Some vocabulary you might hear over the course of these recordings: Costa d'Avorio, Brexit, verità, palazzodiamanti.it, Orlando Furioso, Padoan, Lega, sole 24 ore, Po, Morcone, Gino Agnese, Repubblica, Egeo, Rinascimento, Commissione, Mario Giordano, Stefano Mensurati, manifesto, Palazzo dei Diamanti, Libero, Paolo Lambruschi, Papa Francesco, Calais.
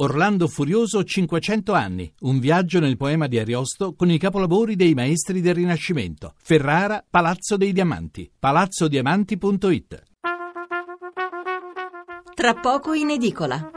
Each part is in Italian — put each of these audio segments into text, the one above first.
Orlando Furioso, 500 anni, un viaggio nel poema di Ariosto con i capolavori dei maestri del Rinascimento. Ferrara, Palazzo dei Diamanti, palazzodiamanti.it. Tra poco in edicola.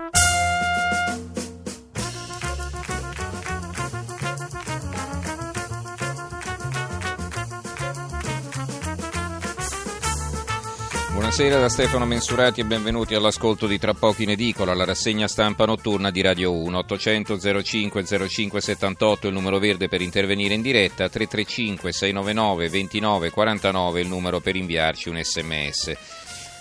Buonasera da Stefano Mensurati e benvenuti all'ascolto di Tra poco in edicola, la rassegna stampa notturna di Radio 1. 800 05 05 78 il numero verde per intervenire in diretta, 335 699 29 49 il numero per inviarci un sms.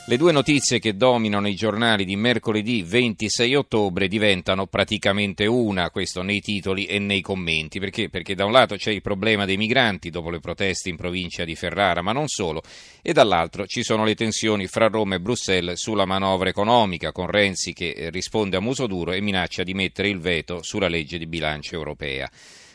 Le due notizie che dominano i giornali di mercoledì 26 ottobre diventano praticamente una, questo nei titoli e nei commenti, perché da un lato c'è il problema dei migranti dopo le proteste in provincia di Ferrara, ma non solo, e dall'altro ci sono le tensioni fra Roma e Bruxelles sulla manovra economica, con Renzi che risponde a muso duro e minaccia di mettere il veto sulla legge di bilancio europea.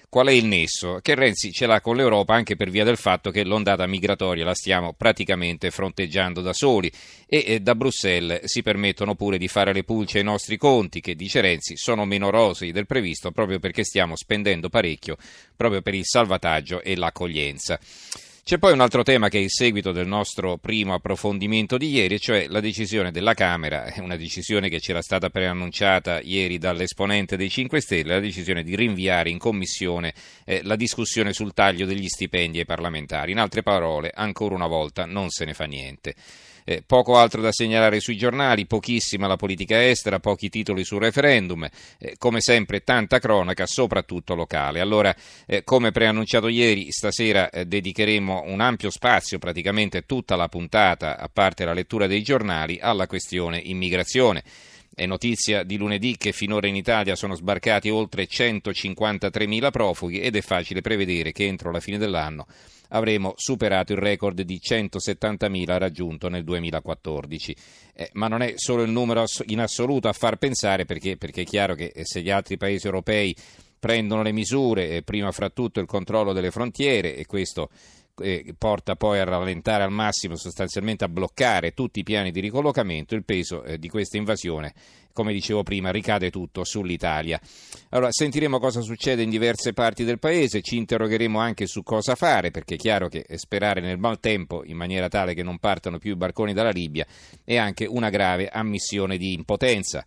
Qual è il nesso? Che Renzi ce l'ha con l'Europa anche per via del fatto che l'ondata migratoria la stiamo praticamente fronteggiando da soli e da Bruxelles si permettono pure di fare le pulce ai nostri conti che, dice Renzi, sono meno rosei del previsto proprio perché stiamo spendendo parecchio proprio per il salvataggio e l'accoglienza. C'è poi un altro tema che è il seguito del nostro primo approfondimento di ieri, cioè la decisione della Camera, una decisione che c'era stata preannunciata ieri dall'esponente dei 5 Stelle, la decisione di rinviare in Commissione la discussione sul taglio degli stipendi ai parlamentari. In altre parole, ancora una volta non se ne fa niente. Poco altro da segnalare sui giornali, pochissima la politica estera, pochi titoli sul referendum, come sempre tanta cronaca, soprattutto locale. Allora, come preannunciato ieri, stasera dedicheremo un ampio spazio, praticamente tutta la puntata, a parte la lettura dei giornali, alla questione immigrazione. È notizia di lunedì che finora in Italia sono sbarcati oltre 153.000 profughi ed è facile prevedere che entro la fine dell'anno avremo superato il record di 170.000 raggiunto nel 2014. Ma non è solo il numero in assoluto a far pensare, perché è chiaro che se gli altri paesi europei prendono le misure, prima fra tutto il controllo delle frontiere, e questo porta poi a rallentare al massimo, sostanzialmente a bloccare tutti i piani di ricollocamento, il peso di questa invasione, come dicevo prima, ricade tutto sull'Italia. Allora sentiremo cosa succede in diverse parti del paese, ci interrogheremo anche su cosa fare, perché è chiaro che sperare nel maltempo in maniera tale che non partano più i barconi dalla Libia è anche una grave ammissione di impotenza.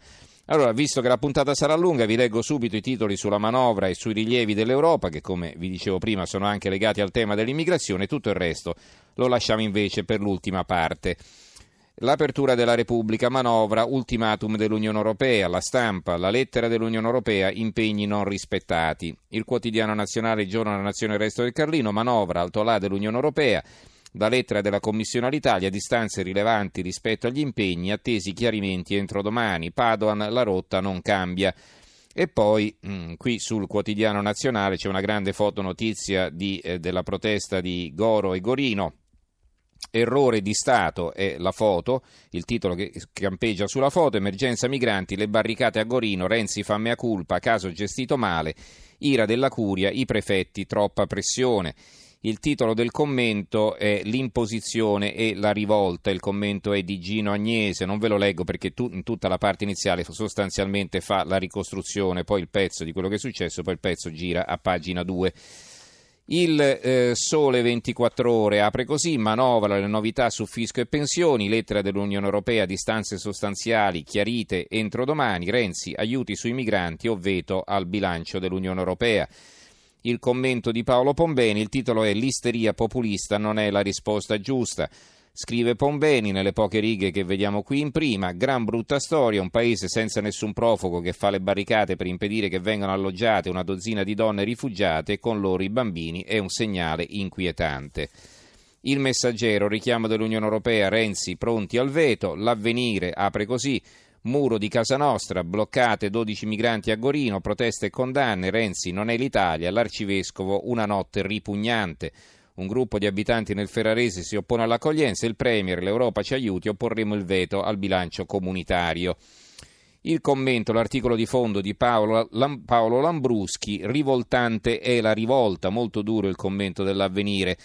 Allora, visto che la puntata sarà lunga, vi leggo subito i titoli sulla manovra e sui rilievi dell'Europa, che come vi dicevo prima sono anche legati al tema dell'immigrazione, tutto il resto lo lasciamo invece per l'ultima parte. L'apertura della Repubblica, manovra, ultimatum dell'Unione Europea, la stampa, la lettera dell'Unione Europea, impegni non rispettati. Il quotidiano nazionale, il giorno della nazione, il resto del Carlino, manovra, altolà dell'Unione Europea, da lettera della Commissione all'Italia, distanze rilevanti rispetto agli impegni, attesi chiarimenti entro domani, Padoan, la rotta non cambia. E poi qui sul quotidiano nazionale c'è una grande fotonotizia della protesta di Goro e Gorino, errore di Stato è la foto, il titolo che campeggia sulla foto, emergenza migranti, le barricate a Gorino, Renzi fa mea culpa, caso gestito male, ira della curia, i prefetti, troppa pressione. Il titolo del commento è L'imposizione e la rivolta, il commento è di Gino Agnese, non ve lo leggo perché in tutta la parte iniziale sostanzialmente fa la ricostruzione, poi il pezzo di quello che è successo, poi il pezzo gira a pagina 2. Il sole 24 ore apre così, manovra, le novità su fisco e pensioni, lettera dell'Unione Europea, distanze sostanziali chiarite entro domani, Renzi, aiuti sui migranti o veto al bilancio dell'Unione Europea. Il commento di Paolo Pombeni, il titolo è L'isteria populista non è la risposta giusta. Scrive Pombeni nelle poche righe che vediamo qui in prima, gran brutta storia, un paese senza nessun profugo che fa le barricate per impedire che vengano alloggiate una dozzina di donne rifugiate e con loro i bambini, è un segnale inquietante. Il messaggero, richiamo dell'Unione Europea, Renzi pronti al veto, l'avvenire apre così. Muro di casa nostra, bloccate 12 migranti a Gorino, proteste e condanne, Renzi non è l'Italia, l'arcivescovo una notte ripugnante. Un gruppo di abitanti nel Ferrarese si oppone all'accoglienza, il Premier, l'Europa ci aiuti, opporremo il veto al bilancio comunitario. Il commento, l'articolo di fondo di Paolo Lambruschi, rivoltante è la rivolta, molto duro il commento dell'avvenire.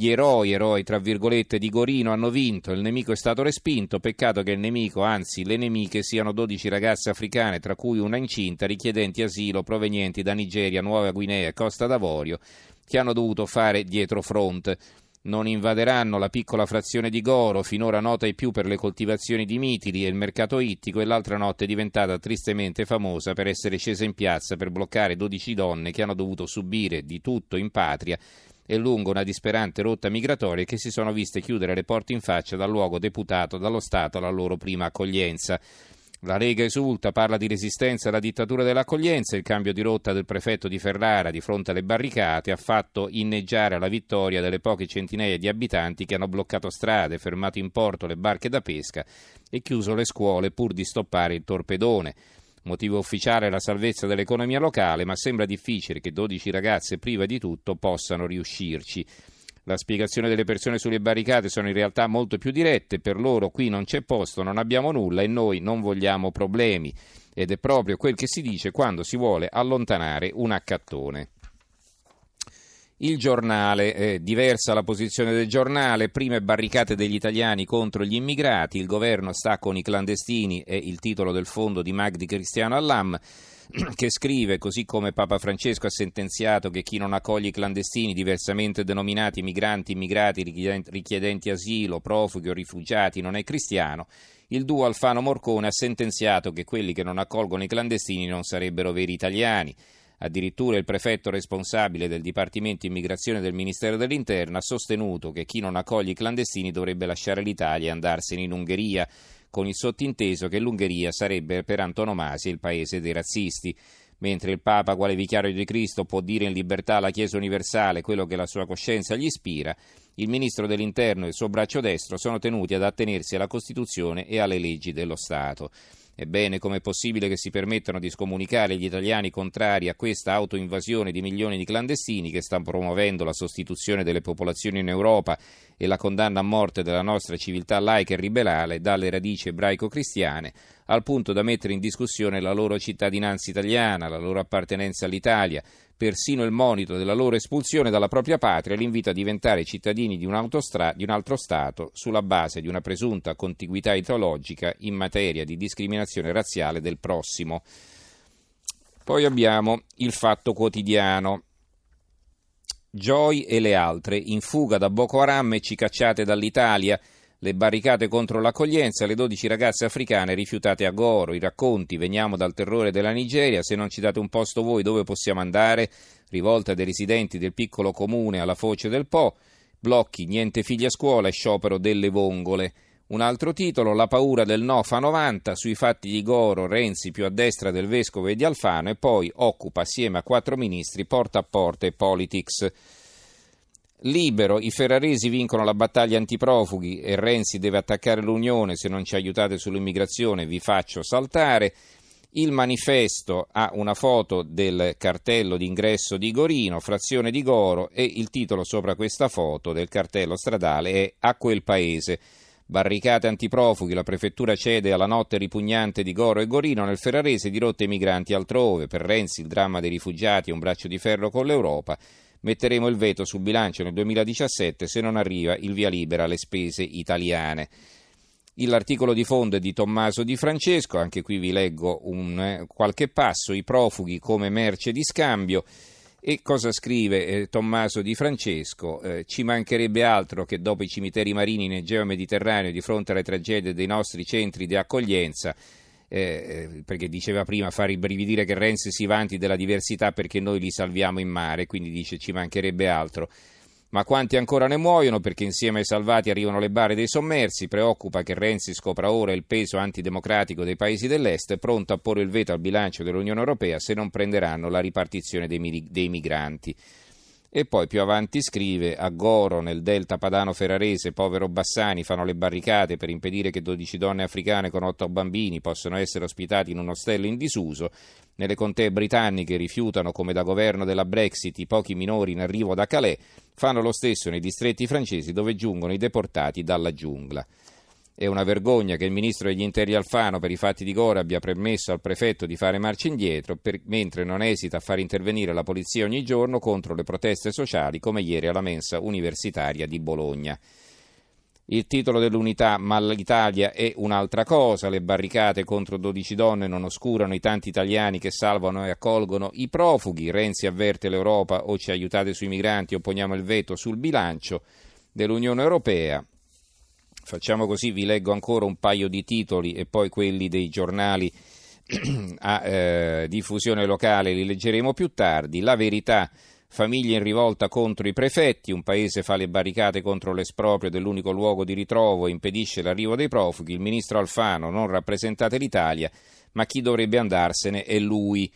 Gli eroi tra virgolette di Gorino hanno vinto, il nemico è stato respinto, peccato che il nemico, anzi le nemiche, siano 12 ragazze africane, tra cui una incinta, richiedenti asilo provenienti da Nigeria, Nuova Guinea e Costa d'Avorio, che hanno dovuto fare dietro fronte. Non invaderanno la piccola frazione di Goro, finora nota ai più per le coltivazioni di mitili e il mercato ittico, e l'altra notte è diventata tristemente famosa per essere scesa in piazza per bloccare 12 donne che hanno dovuto subire di tutto in patria e lungo una disperante rotta migratoria, che si sono viste chiudere le porte in faccia dal luogo deputato dallo Stato alla loro prima accoglienza. La Lega esulta, parla di resistenza alla dittatura dell'accoglienza. Il cambio di rotta del prefetto di Ferrara di fronte alle barricate ha fatto inneggiare la vittoria delle poche centinaia di abitanti che hanno bloccato strade, fermato in porto le barche da pesca e chiuso le scuole pur di stoppare il torpedone. Motivo ufficiale è la salvezza dell'economia locale, ma sembra difficile che 12 ragazze prive di tutto possano riuscirci. La spiegazione delle persone sulle barricate sono in realtà molto più dirette: per loro qui non c'è posto, non abbiamo nulla e noi non vogliamo problemi. Ed è proprio quel che si dice quando si vuole allontanare un accattone. Il Giornale, diversa la posizione del Giornale, prime barricate degli italiani contro gli immigrati, il governo sta con i clandestini, è il titolo del fondo di Magdi Cristiano Allam, che scrive, così come Papa Francesco ha sentenziato che chi non accoglie i clandestini, diversamente denominati migranti, immigrati, richiedenti asilo, profughi o rifugiati, non è cristiano, il duo Alfano Morcone ha sentenziato che quelli che non accolgono i clandestini non sarebbero veri italiani. Addirittura il prefetto responsabile del Dipartimento Immigrazione del Ministero dell'Interno ha sostenuto che chi non accoglie i clandestini dovrebbe lasciare l'Italia e andarsene in Ungheria, con il sottinteso che l'Ungheria sarebbe per antonomasia il paese dei razzisti. Mentre il Papa, quale vicario di Cristo, può dire in libertà alla Chiesa universale quello che la sua coscienza gli ispira, il Ministro dell'Interno e il suo braccio destro sono tenuti ad attenersi alla Costituzione e alle leggi dello Stato. Ebbene, com'è possibile che si permettano di scomunicare gli italiani contrari a questa autoinvasione di milioni di clandestini che stanno promuovendo la sostituzione delle popolazioni in Europa e la condanna a morte della nostra civiltà laica e ribelare dalle radici ebraico-cristiane, al punto da mettere in discussione la loro cittadinanza italiana, la loro appartenenza all'Italia, persino il monito della loro espulsione dalla propria patria e l'invito a diventare cittadini di un altro Stato sulla base di una presunta contiguità ideologica in materia di discriminazione razziale del prossimo. Poi abbiamo il Fatto Quotidiano. Joy e le altre, in fuga da Boko Haram e ci cacciate dall'Italia. Le barricate contro l'accoglienza, le 12 ragazze africane rifiutate a Goro, i racconti, veniamo dal terrore della Nigeria, se non ci date un posto voi dove possiamo andare, rivolta dei residenti del piccolo comune alla foce del Po, blocchi, niente figli a scuola e sciopero delle vongole. Un altro titolo, la paura del no fa 90, sui fatti di Goro, Renzi più a destra del vescovo e di Alfano, e poi occupa assieme a 4 ministri Porta a Porta e Politics. Libero, i ferraresi vincono la battaglia antiprofughi e Renzi deve attaccare l'Unione, se non ci aiutate sull'immigrazione vi faccio saltare. Il Manifesto ha una foto del cartello d'ingresso di Gorino, frazione di Goro, e il titolo sopra questa foto del cartello stradale è A quel paese. Barricate antiprofughi, la prefettura cede alla notte ripugnante di Goro e Gorino, nel ferrarese dirotta i migranti altrove, per Renzi il dramma dei rifugiati è un braccio di ferro con l'Europa. Metteremo il veto sul bilancio nel 2017 se non arriva il via libera alle spese italiane. L'articolo di fondo è di Tommaso Di Francesco, anche qui vi leggo qualche passo, i profughi come merce di scambio. E cosa scrive Tommaso Di Francesco? Ci mancherebbe altro che dopo i cimiteri marini nel Egeo Mediterraneo, di fronte alle tragedie dei nostri centri di accoglienza, perché diceva prima, far brividire che Renzi si vanti della diversità perché noi li salviamo in mare, quindi dice ci mancherebbe altro, ma quanti ancora ne muoiono perché insieme ai salvati arrivano le bare dei sommersi. Preoccupa che Renzi scopra ora il peso antidemocratico dei paesi dell'est, pronto a porre il veto al bilancio dell'Unione Europea se non prenderanno la ripartizione dei migranti. E poi più avanti scrive, a Goro nel delta padano ferrarese, povero Bassani, fanno le barricate per impedire che 12 donne africane con 8 bambini possano essere ospitati in un ostello in disuso. Nelle contee britanniche rifiutano, come da governo della Brexit, i pochi minori in arrivo da Calais, fanno lo stesso nei distretti francesi dove giungono i deportati dalla giungla. È una vergogna che il ministro degli Interi Alfano per i fatti di Gora abbia permesso al prefetto di fare marcia indietro, mentre non esita a far intervenire la polizia ogni giorno contro le proteste sociali, come ieri alla mensa universitaria di Bologna. Il titolo dell'Unità, ma l'Italia è un'altra cosa, le barricate contro 12 donne non oscurano i tanti italiani che salvano e accolgono i profughi. Renzi avverte l'Europa: o ci aiutate sui migranti o poniamo il veto sul bilancio dell'Unione Europea. Facciamo così, vi leggo ancora un paio di titoli e poi quelli dei giornali a diffusione locale li leggeremo più tardi. La Verità: famiglie in rivolta contro i prefetti, un paese fa le barricate contro l'esproprio dell'unico luogo di ritrovo e impedisce l'arrivo dei profughi, il ministro Alfano: non rappresentate l'Italia, ma chi dovrebbe andarsene è lui.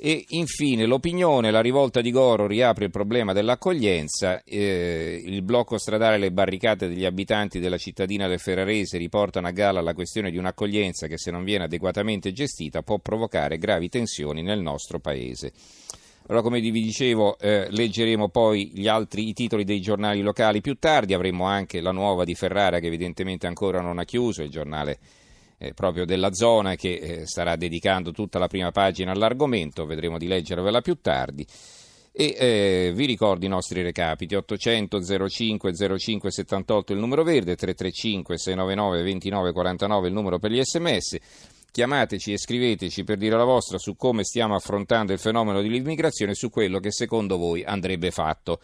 E infine l'Opinione: la rivolta di Goro riapre il problema dell'accoglienza, il blocco stradale e le barricate degli abitanti della cittadina del Ferrarese riportano a galla la questione di un'accoglienza che, se non viene adeguatamente gestita, può provocare gravi tensioni nel nostro paese. Allora, come vi dicevo, leggeremo poi i titoli dei giornali locali più tardi, avremo anche la Nuova di Ferrara che evidentemente ancora non ha chiuso, il giornale proprio della zona, che starà dedicando tutta la prima pagina all'argomento, vedremo di leggervela più tardi. E vi ricordo i nostri recapiti: 800 05 05 78 il numero verde, 335 699 29 49 il numero per gli sms. Chiamateci e scriveteci per dire la vostra su come stiamo affrontando il fenomeno dell'immigrazione e su quello che secondo voi andrebbe fatto.